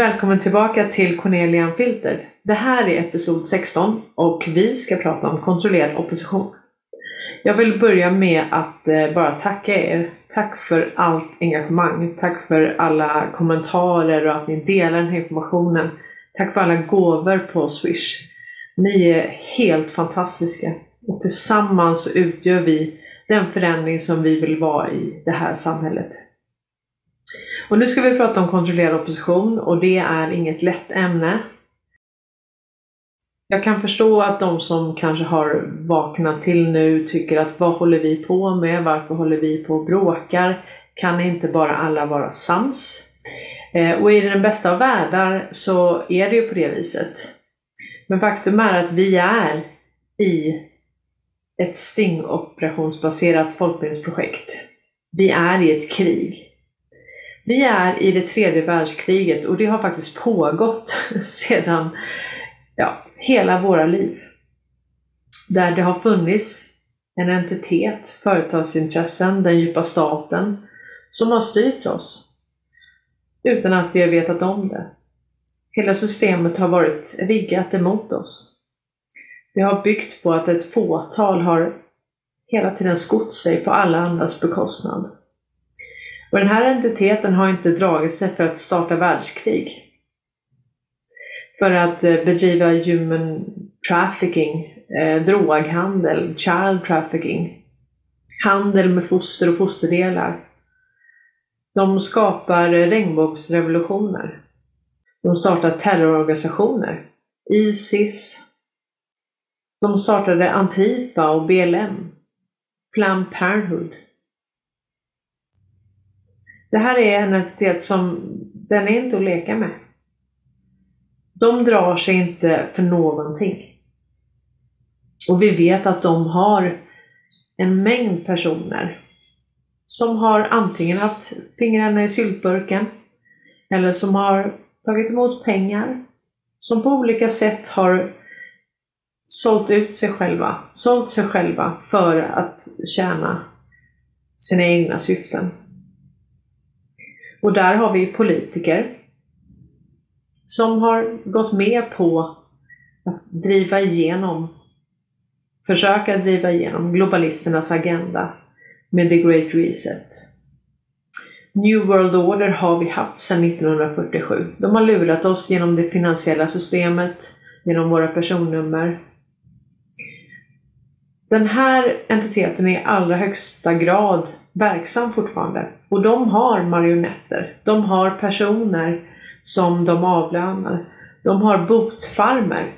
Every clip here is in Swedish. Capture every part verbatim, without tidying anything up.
Välkommen tillbaka till Cornelia Unfiltered. Det här är episod sexton och vi ska prata om kontrollerad opposition. Jag vill börja med att bara tacka er. Tack för allt engagemang. Tack för alla kommentarer och att ni delar den här informationen. Tack för alla gåvor på Swish. Ni är helt fantastiska. Och tillsammans utgör vi den förändring som vi vill vara i det här samhället. Och nu ska vi prata om kontrollerad opposition och det är inget lätt ämne. Jag kan förstå att de som kanske har vaknat till nu tycker att vad håller vi på med? Varför håller vi på och bråkar? Kan inte bara alla vara sams? Och i den bästa av världar så är det ju på det viset. Men faktum är att vi är i ett stingoperationsbaserat folkbildningsprojekt. Vi är i ett krig. Vi är i det tredje världskriget och det har faktiskt pågått sedan ja, hela våra liv. Där det har funnits en entitet, företagsintressen, den djupa staten som har styrt oss utan att vi har vetat om det. Hela systemet har varit riggat emot oss. Det har byggt på att ett fåtal har hela tiden skott sig på alla andras bekostnad. Och den här entiteten har inte dragit sig för att starta världskrig. För att bedriva human trafficking, eh, droghandel, child trafficking. Handel med foster och fosterdelar. De skapar regnbågsrevolutioner. De startar terrororganisationer. ISIS. De startade Antifa och B L M. Planned Parenthood. Det här är en entitet som den är inte att leka med. De drar sig inte för någonting. Och vi vet att de har en mängd personer som har antingen haft fingrarna i syltburken eller som har tagit emot pengar, som på olika sätt har sålt ut sig själva, sålt sig själva för att tjäna sina egna syften. Och där har vi politiker som har gått med på att driva igenom, försöka driva igenom globalisternas agenda med The Great Reset. New World Order har vi haft sedan nittonhundrafyrtiosju. De har lurat oss genom det finansiella systemet, genom våra personnummer. Den här entiteten är i allra högsta grad verksam fortfarande. Och de har marionetter. De har personer som de avlönar. De har botfarmer.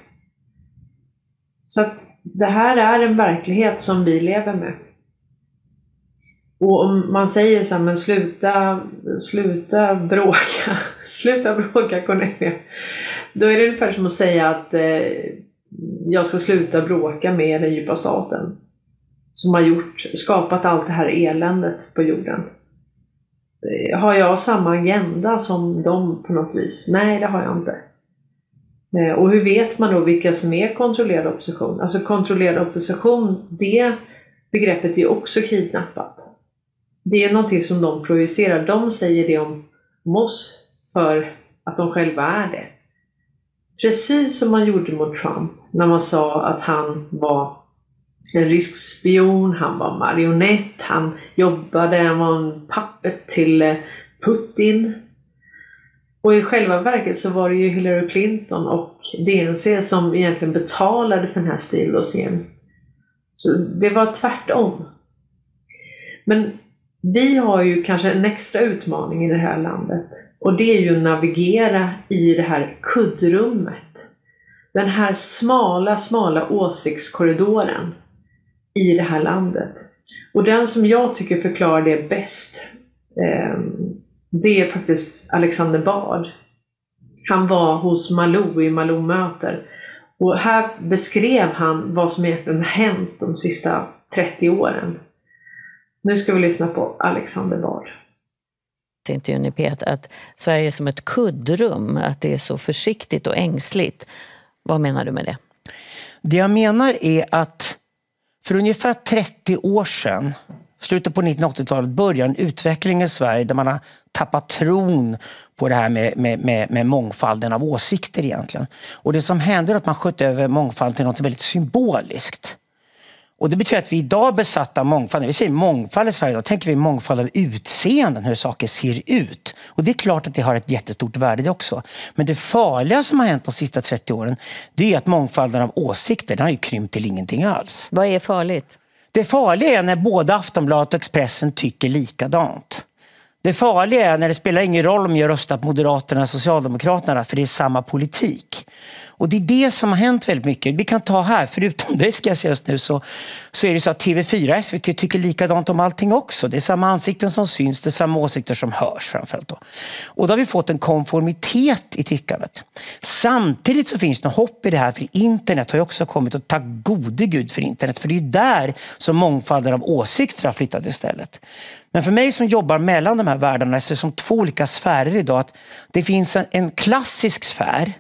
Så att det här är en verklighet som vi lever med. Och om man säger så här, men sluta, sluta bråka. Sluta bråka, Cornelia. Då är det ungefär som att säga att eh, jag ska sluta bråka med den djupa staten. Som har gjort, skapat allt det här eländet på jorden. Har jag samma agenda som dem på något vis? Nej, det har jag inte. Och hur vet man då vilka som är kontrollerad opposition? Alltså kontrollerad opposition, det begreppet är också kidnappat. Det är någonting som de projicerar. De säger det om oss för att de själva är det. Precis som man gjorde mot Trump när man sa att han var en rysk spion, han var marionett, han jobbade, han var en pappet till Putin. Och i själva verket så var det ju Hillary Clinton och D N C som egentligen betalade för den här stildossingen. Så det var tvärtom. Men vi har ju kanske en extra utmaning i det här landet. Och det är ju att navigera i det här kuddrummet. Den här smala, smala åsiktskorridoren i det här landet. Och den som jag tycker förklarar det bäst, eh, det är faktiskt Alexander Bard. Han var hos Malou i Malou-möter. Och här beskrev han vad som egentligen hänt de sista trettio åren. Nu ska vi lyssna på Alexander Bard. Intervjun i Pet, att Sverige är som ett kuddrum, att det är så försiktigt och ängsligt. Vad menar du med det? Det jag menar är att för ungefär trettio år sedan slutet på nittonhundraåttiotalet börjar en utveckling i Sverige där man har tappat tron på det här med, med, med, med mångfalden av åsikter egentligen. Och det som händer är att man sköt över mångfald till något väldigt symboliskt. Och det betyder att vi idag besatta mångfald. När vi säger mångfald i Sverige, då tänker vi mångfald av utseenden, hur saker ser ut. Och det är klart att det har ett jättestort värde också. Men det farliga som har hänt de sista trettio åren, det är att mångfalden av åsikter, den har ju krympt till ingenting alls. Vad är farligt? Det farliga är när både Aftonbladet och Expressen tycker likadant. Det farliga är när det spelar ingen roll om jag röstar på Moderaterna och Socialdemokraterna, för det är samma politik. Och det är det som har hänt väldigt mycket. Vi kan ta här, förutom det ska jag säga just nu, så, så är det så att T V fyra, S V T tycker likadant om allting också. Det är samma ansikten som syns, det är samma åsikter som hörs framförallt då. Och då har vi fått en konformitet i tyckandet. Samtidigt så finns det hopp i det här, för internet har ju också kommit, och tack gode gud för internet. För det är ju där som mångfalden av åsikter har flyttat istället. Men för mig som jobbar mellan de här världarna så är det som två olika sfärer idag. Att det finns en, en klassisk sfär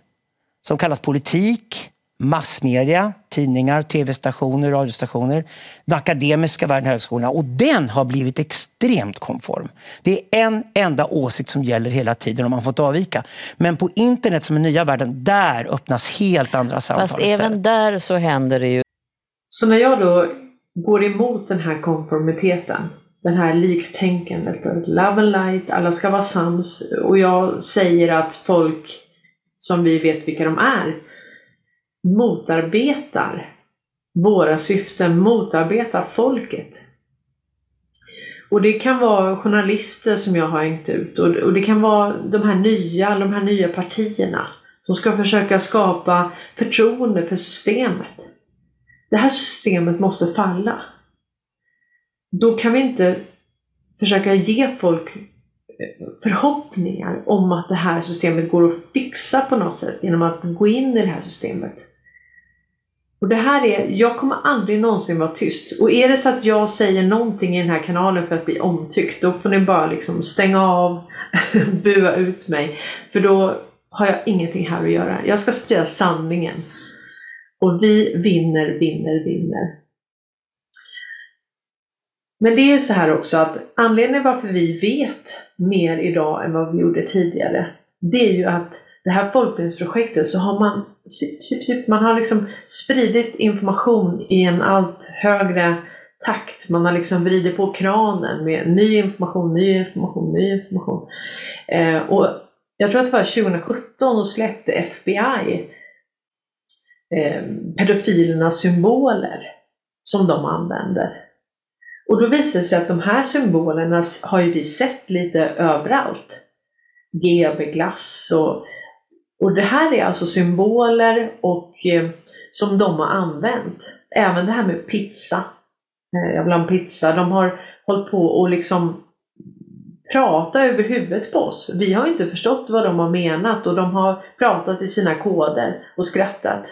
som kallas politik, massmedia, tidningar, tv-stationer, radiostationer, den akademiska världen, högskolorna, och den har blivit extremt konform. Det är en enda åsikt som gäller hela tiden, om man fått avvika. Men på internet, som är nya världen, där öppnas helt andra samtal. Fast även där så händer det ju. Så när jag då går emot den här konformiteten, den här liktänkandet, love and light, alla ska vara sams, och jag säger att folk som vi vet vilka de är, motarbetar våra syften, motarbetar folket. Och det kan vara journalister som jag har hängt ut, och det kan vara de här nya, de här nya partierna som ska försöka skapa förtroende för systemet. Det här systemet måste falla. Då kan vi inte försöka ge folk förhoppningar om att det här systemet går att fixa på något sätt genom att gå in i det här systemet. Och det här är, jag kommer aldrig någonsin vara tyst. Och är det så att jag säger någonting i den här kanalen för att bli omtyckt, då får ni bara liksom stänga av, bua ut mig. För då har jag ingenting här att göra. Jag ska sprida sanningen. Och vi vinner, vinner, vinner. Men det är ju så här också att anledningen varför vi vet mer idag än vad vi gjorde tidigare, det är ju att det här folkbildningsprojektet, så har man, man har liksom spridit information i en allt högre takt. Man har liksom vridit på kranen med ny information, ny information, ny information. Och jag tror att det var tjugosjutton och släppte F B I pedofilernas symboler som de använder. Och då visar det sig att de här symbolerna har ju vi sett lite överallt. G B-glass och, och det här är alltså symboler och, eh, som de har använt. Även det här med pizza. Eh, bland pizza. De har hållit på och liksom prata över huvudet på oss. Vi har inte förstått vad de har menat, och de har pratat i sina koder och skrattat.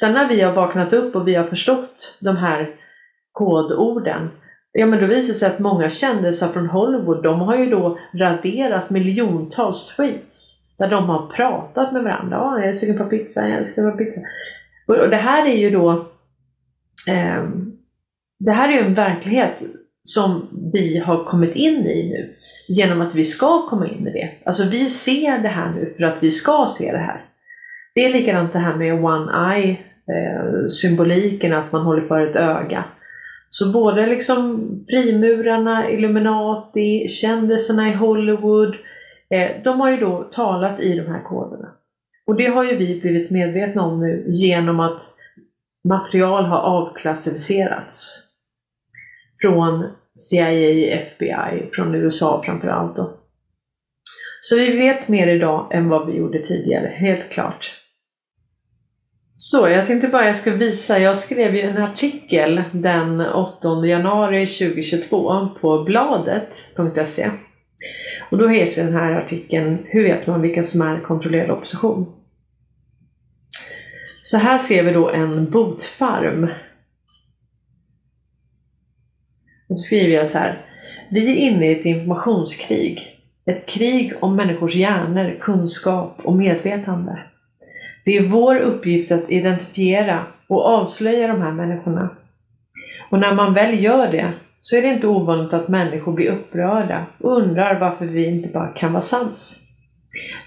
Sen när vi har vaknat upp och vi har förstått de här kodorden, ja, men då visar sig att många kändisar från Hollywood, de har ju då raderat miljontals tweets där de har pratat med varandra. Ja, jag är sugen på pizza, jag är sugen på pizza. Och det här är ju då eh, det här är ju en verklighet som vi har kommit in i nu genom att vi ska komma in i det. Alltså vi ser det här nu för att vi ska se det här. Det är likadant det här med one eye eh, symboliken, att man håller för ett öga. Så både liksom frimurarna, Illuminati, kändisarna i Hollywood, eh, de har ju då talat i de här koderna. Och det har ju vi blivit medvetna om nu genom att material har avklassificerats från C I A, F B I, från U S A framförallt då. Så vi vet mer idag än vad vi gjorde tidigare, helt klart. Så jag tänkte bara jag ska visa, jag skrev ju en artikel den åttonde januari tjugohundratjugotvå på bladet punkt se. Och då heter den här artikeln, hur vet man vilka som är kontrollerad opposition? Så här ser vi då en botfarm. Och så skriver jag så här: vi är inne i ett informationskrig. Ett krig om människors hjärnor, kunskap och medvetande. Det är vår uppgift att identifiera och avslöja de här människorna. Och när man väl gör det så är det inte ovanligt att människor blir upprörda och undrar varför vi inte bara kan vara sams.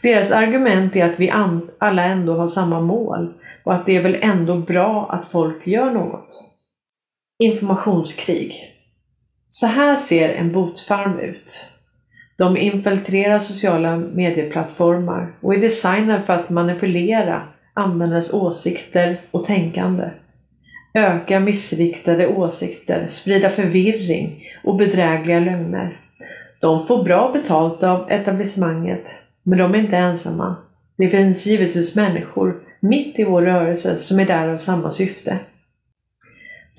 Deras argument är att vi alla ändå har samma mål och att det är väl ändå bra att folk gör något. Informationskrig. Så här ser en botfarm ut. De infiltrerar sociala medieplattformar och är designade för att manipulera användarnas åsikter och tänkande. Öka missriktade åsikter, sprida förvirring och bedrägliga lögner. De får bra betalt av etablissemanget, men de är inte ensamma. Det finns givetvis människor mitt i vår rörelse som är där av samma syfte.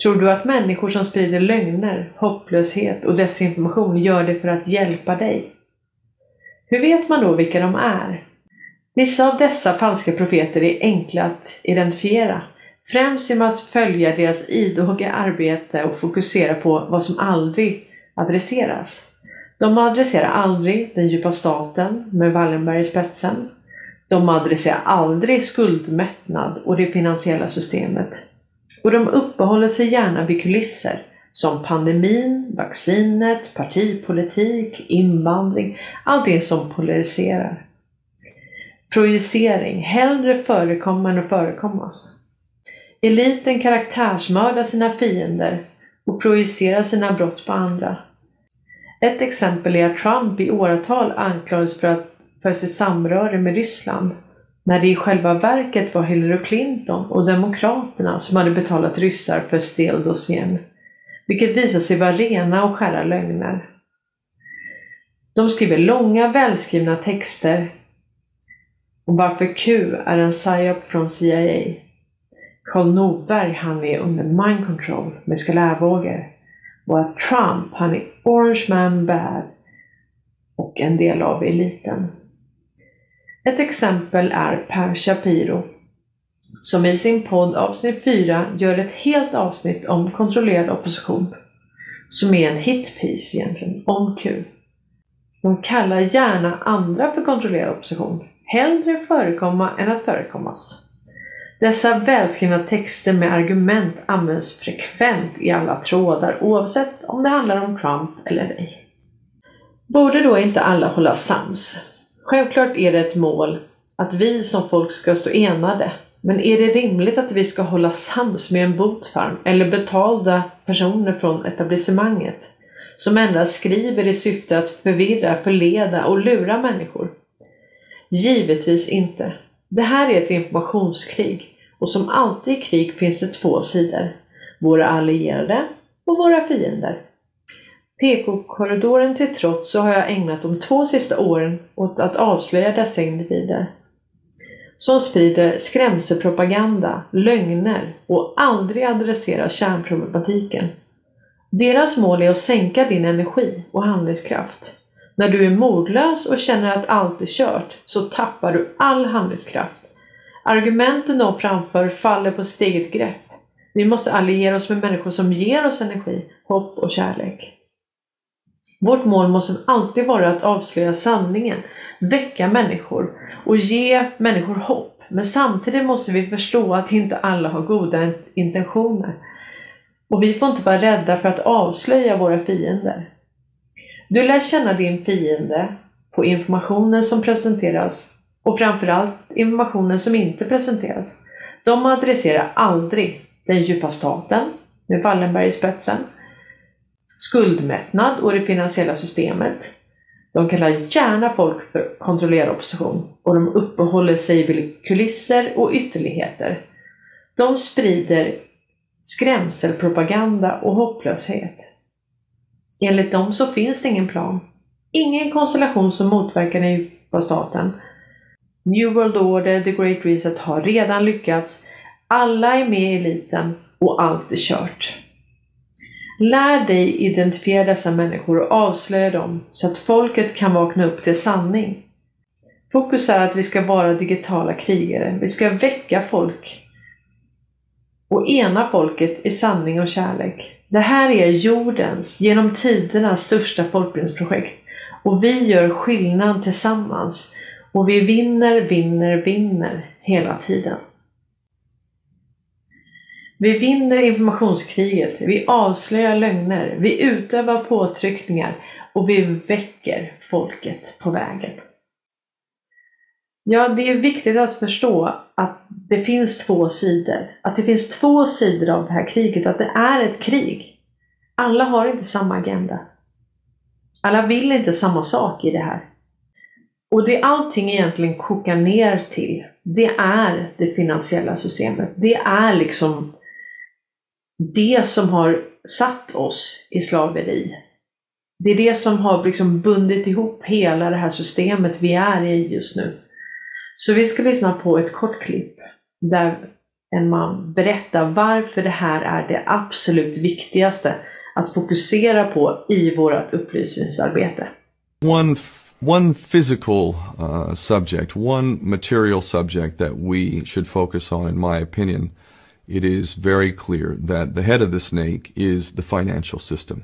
Tror du att människor som sprider lögner, hopplöshet och desinformation gör det för att hjälpa dig? Hur vet man då vilka de är? Vissa av dessa falska profeter är enkla att identifiera, främst genom att följa deras idoga arbete och fokusera på vad som aldrig adresseras. De adresserar aldrig den djupa staten med Wallenberg i spetsen. De adresserar aldrig skuldmättnad och det finansiella systemet. Och de uppehåller sig gärna vid kulisser som pandemin, vaccinet, partipolitik, invandring, allt det som polariserar. Projicering, hellre förekomma än att förekommas. Eliten karaktärsmördar sina fiender och projicerar sina brott på andra. Ett exempel är att Trump i åratal anklagades för, att, för sitt samröre med Ryssland, när det i själva verket var Hillary Clinton och demokraterna som hade betalat ryssar för steldossien, vilket visade sig vara rena och skära lögner. De skriver långa välskrivna texter om varför Q är en psyop från C I A. Karl Nordberg, han är under mind control med skalärvågor, och att Trump, han är orange man bad och en del av eliten. Ett exempel är Per Shapiro, som i sin podd avsnitt fyra gör ett helt avsnitt om kontrollerad opposition, som är en hitpiece egentligen om Q. De kallar gärna andra för kontrollerad opposition, hellre förekomma än att förekommas. Dessa välskrivna texter med argument används frekvent i alla trådar, oavsett om det handlar om Trump eller ej. Borde då inte alla hålla sams? Självklart är det ett mål att vi som folk ska stå enade, men är det rimligt att vi ska hålla sams med en botfarm eller betalda personer från etablissemanget som endast skriver i syfte att förvirra, förleda och lura människor? Givetvis inte. Det här är ett informationskrig, och som alltid i krig finns det två sidor, våra allierade och våra fiender. P K-korridoren till trots så har jag ägnat de två sista åren åt att avslöja dessa individer som sprider skrämselpropaganda, lögner och aldrig adresserar kärnproblematiken. Deras mål är att sänka din energi och handlingskraft. När du är modlös och känner att allt är kört så tappar du all handlingskraft. Argumenten de framför faller på sitt eget grepp. Vi måste alliera oss med människor som ger oss energi, hopp och kärlek. Vårt mål måste alltid vara att avslöja sanningen, väcka människor och ge människor hopp. Men samtidigt måste vi förstå att inte alla har goda intentioner. Och vi får inte vara rädda för att avslöja våra fiender. Du lär känna din fiende på informationen som presenteras och framförallt informationen som inte presenteras. De adresserar aldrig den djupa staten med Wallenberg i spetsen, skuldmättnad och det finansiella systemet. De kallar gärna folk för kontrollerad opposition och de uppehåller sig vid kulisser och ytterligheter. De sprider skrämselpropaganda och hopplöshet. Enligt dem så finns det ingen plan, ingen konstellation som motverkar den djupa staten. New World Order, The Great Reset har redan lyckats, alla är med i eliten och allt är kört. Lär dig identifiera dessa människor och avslöja dem så att folket kan vakna upp till sanning. Fokus är att vi ska vara digitala krigare, vi ska väcka folk och ena folket i sanning och kärlek. Det här är jordens, genom tidernas största folkbildningsprojekt och vi gör skillnad tillsammans och vi vinner, vinner, vinner hela tiden. Vi vinner informationskriget, vi avslöjar lögner, vi utövar påtryckningar och vi väcker folket på vägen. Ja, det är viktigt att förstå att det finns två sidor. Att det finns två sidor av det här kriget, att det är ett krig. Alla har inte samma agenda. Alla vill inte samma sak i det här. Och det allting egentligen kokar ner till, det är det finansiella systemet. Det är liksom det som har satt oss i slaveri. Det är det som har liksom bundit ihop hela det här systemet vi är i just nu. Så vi ska lyssna på ett kort klipp där en man berättar varför det här är det absolut viktigaste att fokusera på i vårt upplysningsarbete. One one physical uh, subject, one material subject that we should focus on, in my opinion, it is very clear that the head of the snake is the financial system.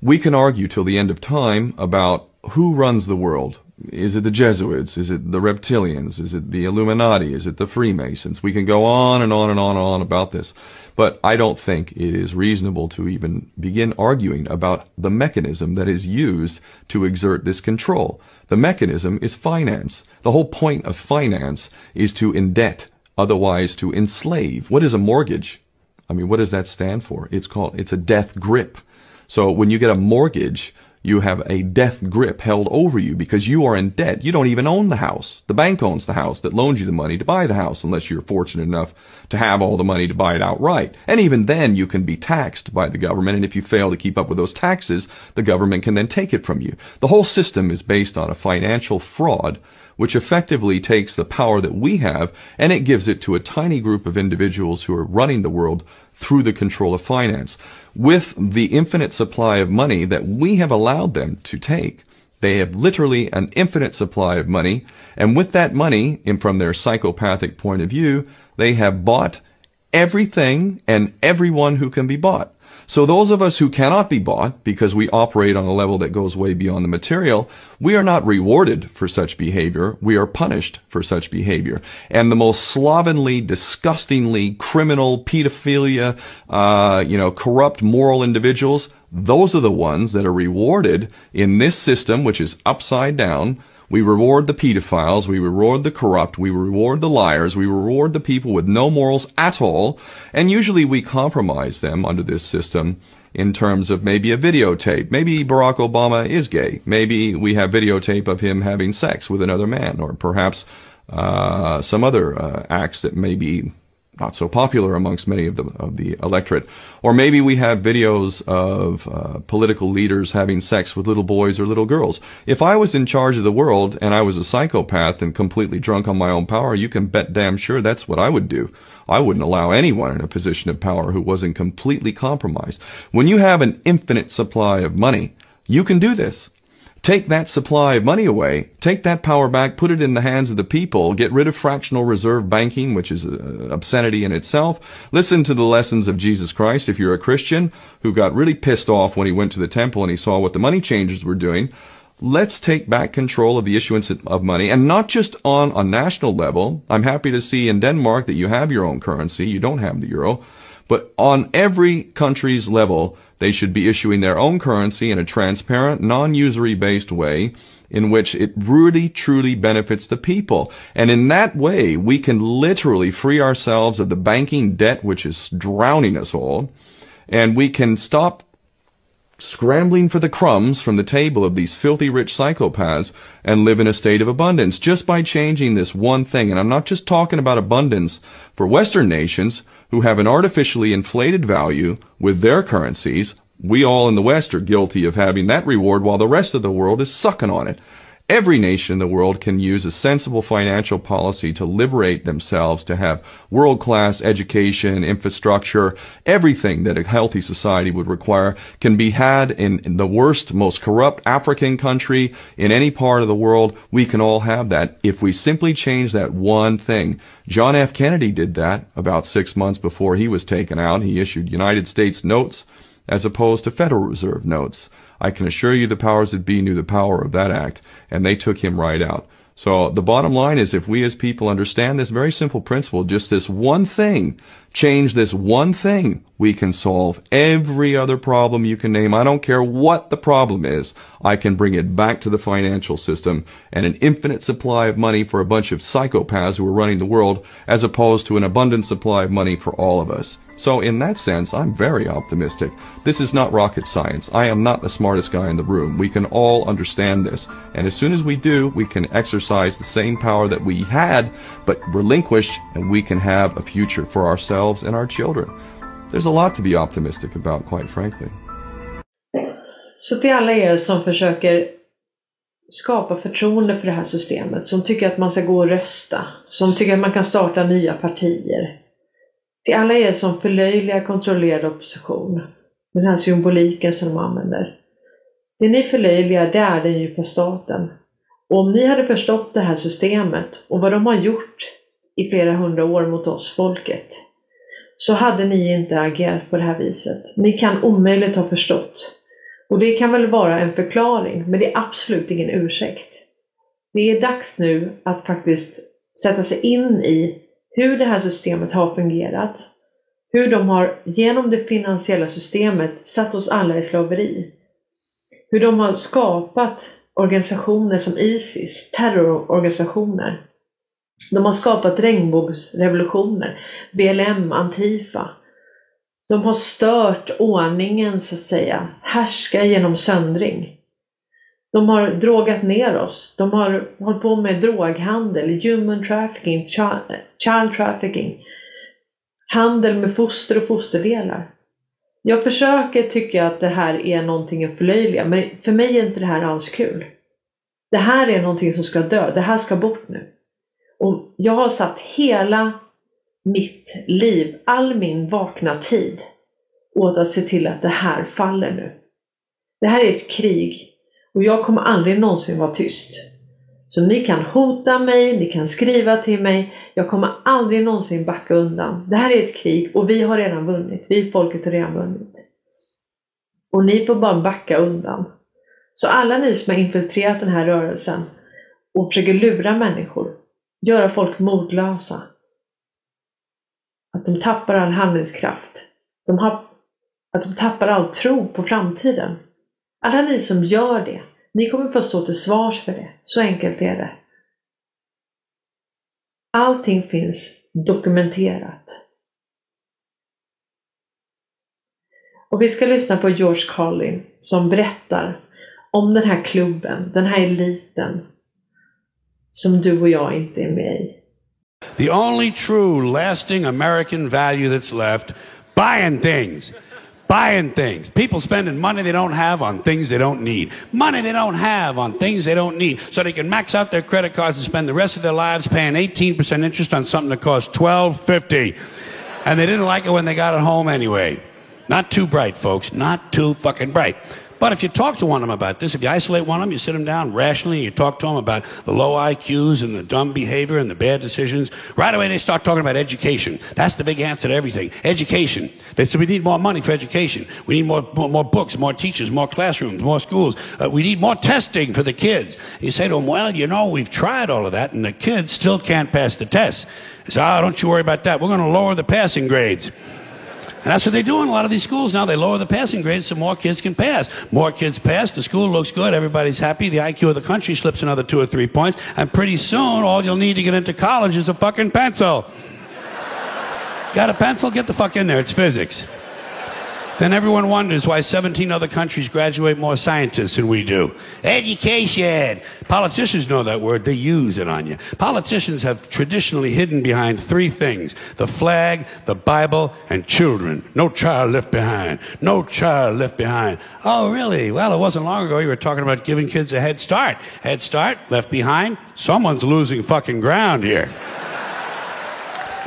We can argue till the end of time about who runs the world. Is it the Jesuits? Is it the reptilians? Is it the Illuminati? Is it the Freemasons? We can go on and on and on and on about this, but I don't think it is reasonable to even begin arguing about the mechanism that is used to exert this control. The mechanism is finance. The whole point of finance is to indebt, otherwise to enslave. What is a mortgage? I mean, what does that stand for? It's called, it's a death grip. So when you get a mortgage, you have a death grip held over you because you are in debt. You don't even own the house. The bank owns the house that loans you the money to buy the house, unless you're fortunate enough to have all the money to buy it outright. And even then, you can be taxed by the government, and if you fail to keep up with those taxes, the government can then take it from you. The whole system is based on a financial fraud, which effectively takes the power that we have, and it gives it to a tiny group of individuals who are running the world through the control of finance. With the infinite supply of money that we have allowed them to take, they have literally an infinite supply of money, and with that money, and from their psychopathic point of view, they have bought everything and everyone who can be bought. So those of us who cannot be bought, because we operate on a level that goes way beyond the material, we are not rewarded for such behavior, we are punished for such behavior. And the most slovenly, disgustingly criminal, pedophilia, uh, you know, corrupt moral individuals, those are the ones that are rewarded in this system, which is upside down. We reward the pedophiles, we reward the corrupt, we reward the liars, we reward the people with no morals at all, and usually we compromise them under this system in terms of maybe a videotape. Maybe Barack Obama is gay. Maybe we have videotape of him having sex with another man, or perhaps uh, some other uh, acts that may be not so popular amongst many of the of the electorate. Or maybe we have videos of uh, political leaders having sex with little boys or little girls. If I was in charge of the world and I was a psychopath and completely drunk on my own power, you can bet damn sure that's what I would do. I wouldn't allow anyone in a position of power who wasn't completely compromised. When you have an infinite supply of money, you can do this. Take that supply of money away, take that power back, put it in the hands of the people, get rid of fractional reserve banking, which is an obscenity in itself. Listen to the lessons of Jesus Christ, if you're a Christian, who got really pissed off when he went to the temple and he saw what the money changers were doing. Let's take back control of the issuance of money, and not just on a national level. I'm happy to see in Denmark that you have your own currency, you don't have the euro. But on every country's level, they should be issuing their own currency in a transparent, non-usury-based way in which it really, truly benefits the people. And in that way, we can literally free ourselves of the banking debt which is drowning us all, and we can stop scrambling for the crumbs from the table of these filthy rich psychopaths and live in a state of abundance just by changing this one thing. And I'm not just talking about abundance for Western nations, who have an artificially inflated value with their currencies. We all in the West are guilty of having that reward while the rest of the world is sucking on it. Every nation in the world can use a sensible financial policy to liberate themselves, to have world-class education, infrastructure, everything that a healthy society would require can be had in, in the worst, most corrupt African country in any part of the world. We can all have that if we simply change that one thing. John F. Kennedy did that about six months before he was taken out. He issued United States notes as opposed to Federal Reserve notes. I can assure you the powers that be knew the power of that act, and they took him right out. So the bottom line is, if we as people understand this very simple principle, just this one thing, Change this one thing, we can solve every other problem you can name. I don't care what the problem is. I can bring it back to the financial system and an infinite supply of money for a bunch of psychopaths who are running the world, as opposed to an abundant supply of money for all of us. So in that sense, I'm very optimistic. This is not rocket science. I am not the smartest guy in the room. We can all understand this. And as soon as we do, we can exercise the same power that we had, but relinquished, and we can have a future for ourselves and our children. There's a lot to be optimistic about, quite frankly. Så till alla er som försöker skapa förtroende för det här systemet, som tycker att man ska gå och rösta, som tycker att man kan starta nya partier. Till alla er som förlöjligar kontrollerad opposition, den här symboliken som de använder. Det ni förlöjligar, det är den djupa staten. Och om ni hade förstått det här systemet och vad de har gjort i flera hundra år mot oss, folket, så hade ni inte agerat på det här viset. Ni kan omöjligt ha förstått. Och det kan väl vara en förklaring, men det är absolut ingen ursäkt. Det är dags nu att faktiskt sätta sig in i hur det här systemet har fungerat. Hur de har genom det finansiella systemet satt oss alla i slaveri. Hur de har skapat organisationer som ISIS, terrororganisationer. De har skapat regnbågsrevolutioner, B L M, Antifa. De har stört ordningen, så att säga, härska genom söndring. De har drogat ner oss. De har hållit på med droghandel, human trafficking, child trafficking. Handel med foster och fosterdelar. Jag försöker tycka att det här är någonting att förlöjliga, men för mig är inte det här alls kul. Det här är någonting som ska dö. Det här ska bort nu. Och jag har satt hela mitt liv, all min vakna tid, åt att se till att det här faller nu. Det här är ett krig. Och jag kommer aldrig någonsin vara tyst. Så ni kan hota mig, ni kan skriva till mig. Jag kommer aldrig någonsin backa undan. Det här är ett krig och vi har redan vunnit. Vi folket har redan vunnit. Och ni får bara backa undan. Så alla ni som har infiltrerat den här rörelsen och försöker lura människor, göra folk modlösa, att de tappar all handlingskraft, de har, att de tappar all tro på framtiden. Alla ni som gör det, ni kommer få stå till svars för det. Så enkelt är det. Allting finns dokumenterat. Och vi ska lyssna på George Carlin som berättar om den här klubben, den här eliten som du och jag inte är med i. The only true lasting American value that's left, buying things. Buying things. People spending money they don't have on things they don't need. Money they don't have on things they don't need. So they can max out their credit cards and spend the rest of their lives paying eighteen percent interest on something that costs twelve fifty. And they didn't like it when they got it home anyway. Not too bright, folks. Not too fucking bright. But if you talk to one of them about this, if you isolate one of them, you sit them down rationally, and you talk to them about the low I Qs and the dumb behavior and the bad decisions, right away they start talking about education. That's the big answer to everything. Education. They said we need more money for education. We need more more, more books, more teachers, more classrooms, more schools. Uh, we need more testing for the kids. And you say to them, well, you know, we've tried all of that, and the kids still can't pass the tests. They say, oh, don't you worry about that. We're going to lower the passing grades. And that's what they do in a lot of these schools now. They lower the passing grades so more kids can pass. More kids pass, the school looks good, everybody's happy, the I Q of the country slips another two or three points, and pretty soon all you'll need to get into college is a fucking pencil. Got a pencil? Get the fuck in there, it's physics. Then everyone wonders why seventeen other countries graduate more scientists than we do. Education! Politicians know that word. They use it on you. Politicians have traditionally hidden behind three things. The flag, the Bible, and children. No child left behind. No child left behind. Oh, really? Well, it wasn't long ago you were talking about giving kids a head start. Head start, left behind. Someone's losing fucking ground here.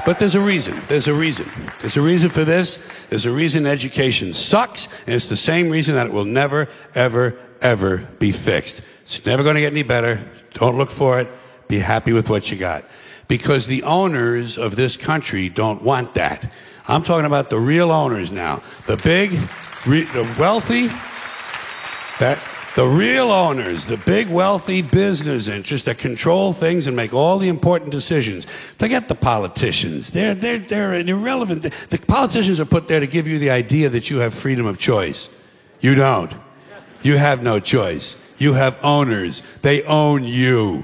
But there's a reason. There's a reason. There's a reason for this. There's a reason education sucks, and it's the same reason that it will never, ever, ever be fixed. It's never going to get any better. Don't look for it. Be happy with what you got. Because the owners of this country don't want that. I'm talking about the real owners now. The big, re- the wealthy, that The real owners, the big wealthy business interests that control things and make all the important decisions. Forget the politicians. They're, they're, they're irrelevant. The politicians are put there to give you the idea that you have freedom of choice. You don't. You have no choice. You have owners. They own you.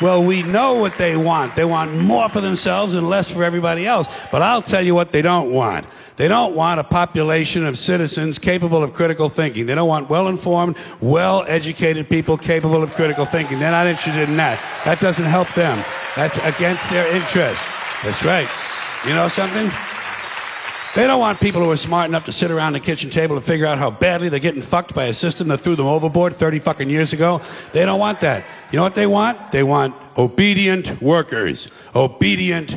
Well, we know what they want. They want more for themselves and less for everybody else. But I'll tell you what they don't want. They don't want a population of citizens capable of critical thinking. They don't want well-informed, well-educated people capable of critical thinking. They're not interested in that. That doesn't help them. That's against their interest. That's right. You know something? They don't want people who are smart enough to sit around the kitchen table and figure out how badly they're getting fucked by a system that threw them overboard thirty fucking years ago. They don't want that. You know what they want? They want obedient workers. Obedient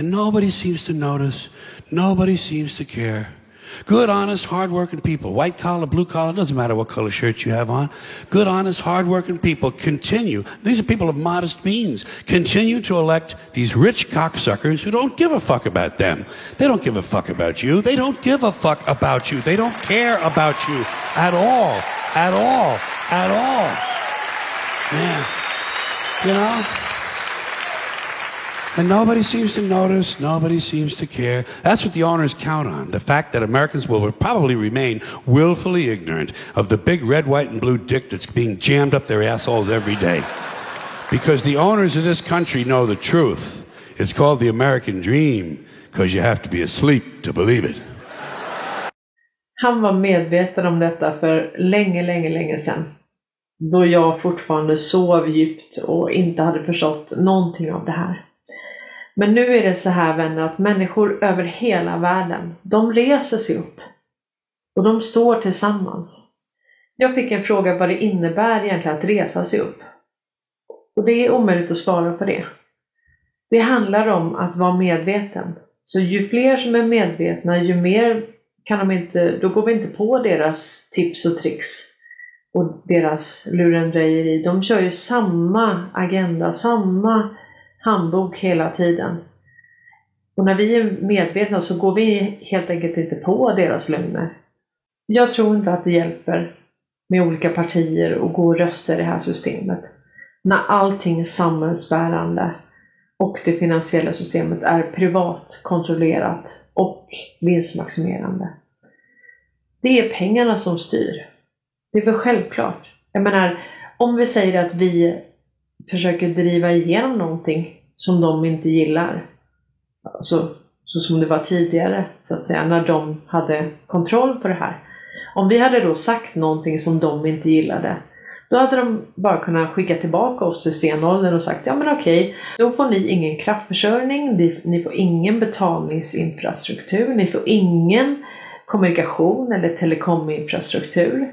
And nobody seems to notice. Nobody seems to care. Good, honest, hard-working people, white collar, blue collar, doesn't matter what color shirt you have on. Good, honest, hard-working people continue. These are people of modest means. Continue to elect these rich cocksuckers who don't give a fuck about them. They don't give a fuck about you. They don't give a fuck about you. They don't care about you at all, at all, at all. Man, you know? And nobody seems to notice, nobody seems to care. That's what the owners count on, the fact that Americans will probably remain willfully ignorant of the big red, white, and blue dick that's being jammed up their assholes every day. Because the owners of this country know the truth. It's called the American dream, because you have to be asleep to believe it. Han var medveten om detta för länge, länge, länge sedan. Då jag fortfarande sov djupt och inte hade förstått någonting av det här. Men nu är det så här, vänner, att människor över hela världen, de reser sig upp och de står tillsammans. Jag fick en fråga vad det innebär egentligen att resa sig upp. Och det är omöjligt att svara på det. Det handlar om att vara medveten. Så ju fler som är medvetna, ju mer kan de inte, då går vi inte på deras tips och tricks och deras lurendrejeri. De kör ju samma agenda, samma handbok hela tiden. Och när vi är medvetna så går vi helt enkelt inte på deras lögner. Jag tror inte att det hjälper med olika partier och gå och rösta i det här systemet. När allting samhällsbärande och det finansiella systemet är privat, kontrollerat och vinstmaximerande. Det är pengarna som styr. Det är väl självklart. Jag menar, om vi säger att vi försöker driva igenom någonting som de inte gillar. Alltså, så som det var tidigare, så att säga, när de hade kontroll på det här. Om vi hade då sagt någonting som de inte gillade, då hade de bara kunnat skicka tillbaka oss till stenåldern och sagt, ja men okej, då får ni ingen kraftförsörjning, ni får ingen betalningsinfrastruktur, ni får ingen kommunikation eller telekominfrastruktur.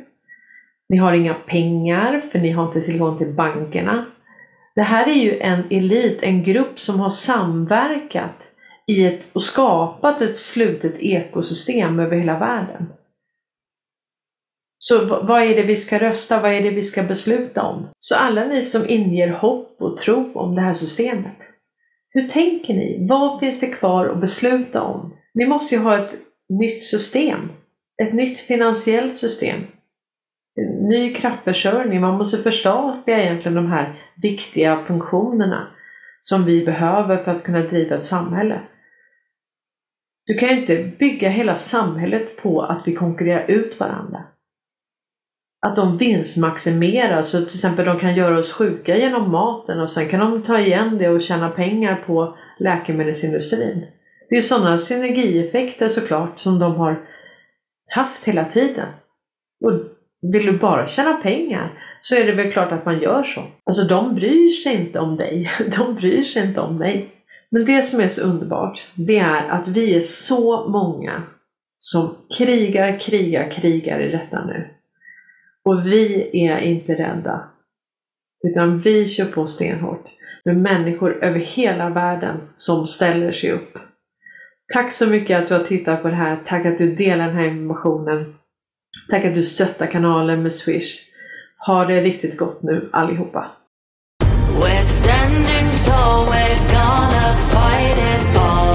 Ni har inga pengar för ni har inte tillgång till bankerna. Det här är ju en elit, en grupp som har samverkat i ett, och skapat ett slutet ekosystem över hela världen. Så vad är det vi ska rösta? Vad är det vi ska besluta om? Så alla ni som inger hopp och tro om det här systemet. Hur tänker ni? Vad finns det kvar att besluta om? Ni måste ju ha ett nytt system. ett nytt finansiellt system. En ny kraftförsörjning. Man måste förstatliga egentligen de här viktiga funktionerna som vi behöver för att kunna driva ett samhälle. Du kan ju inte bygga hela samhället på att vi konkurrerar ut varandra. Att de vinstmaximerar, så till exempel de kan göra oss sjuka genom maten och sen kan de ta igen det och tjäna pengar på läkemedelsindustrin. Det är sådana synergieffekter såklart som de har haft hela tiden. Och vill du bara tjäna pengar så är det väl klart att man gör så. Alltså de bryr sig inte om dig, de bryr sig inte om mig. Men det som är så underbart, det är att vi är så många som krigar, krigar, krigar i detta nu. Och vi är inte rädda, utan vi kör på stenhårt med människor över hela världen som ställer sig upp. Tack så mycket att du har tittat på det här. Tack att du delar den här informationen. Tack att du stöttar kanalen med Swish. Ha det riktigt gott nu allihopa. We're standing tall, we're gonna fight it all.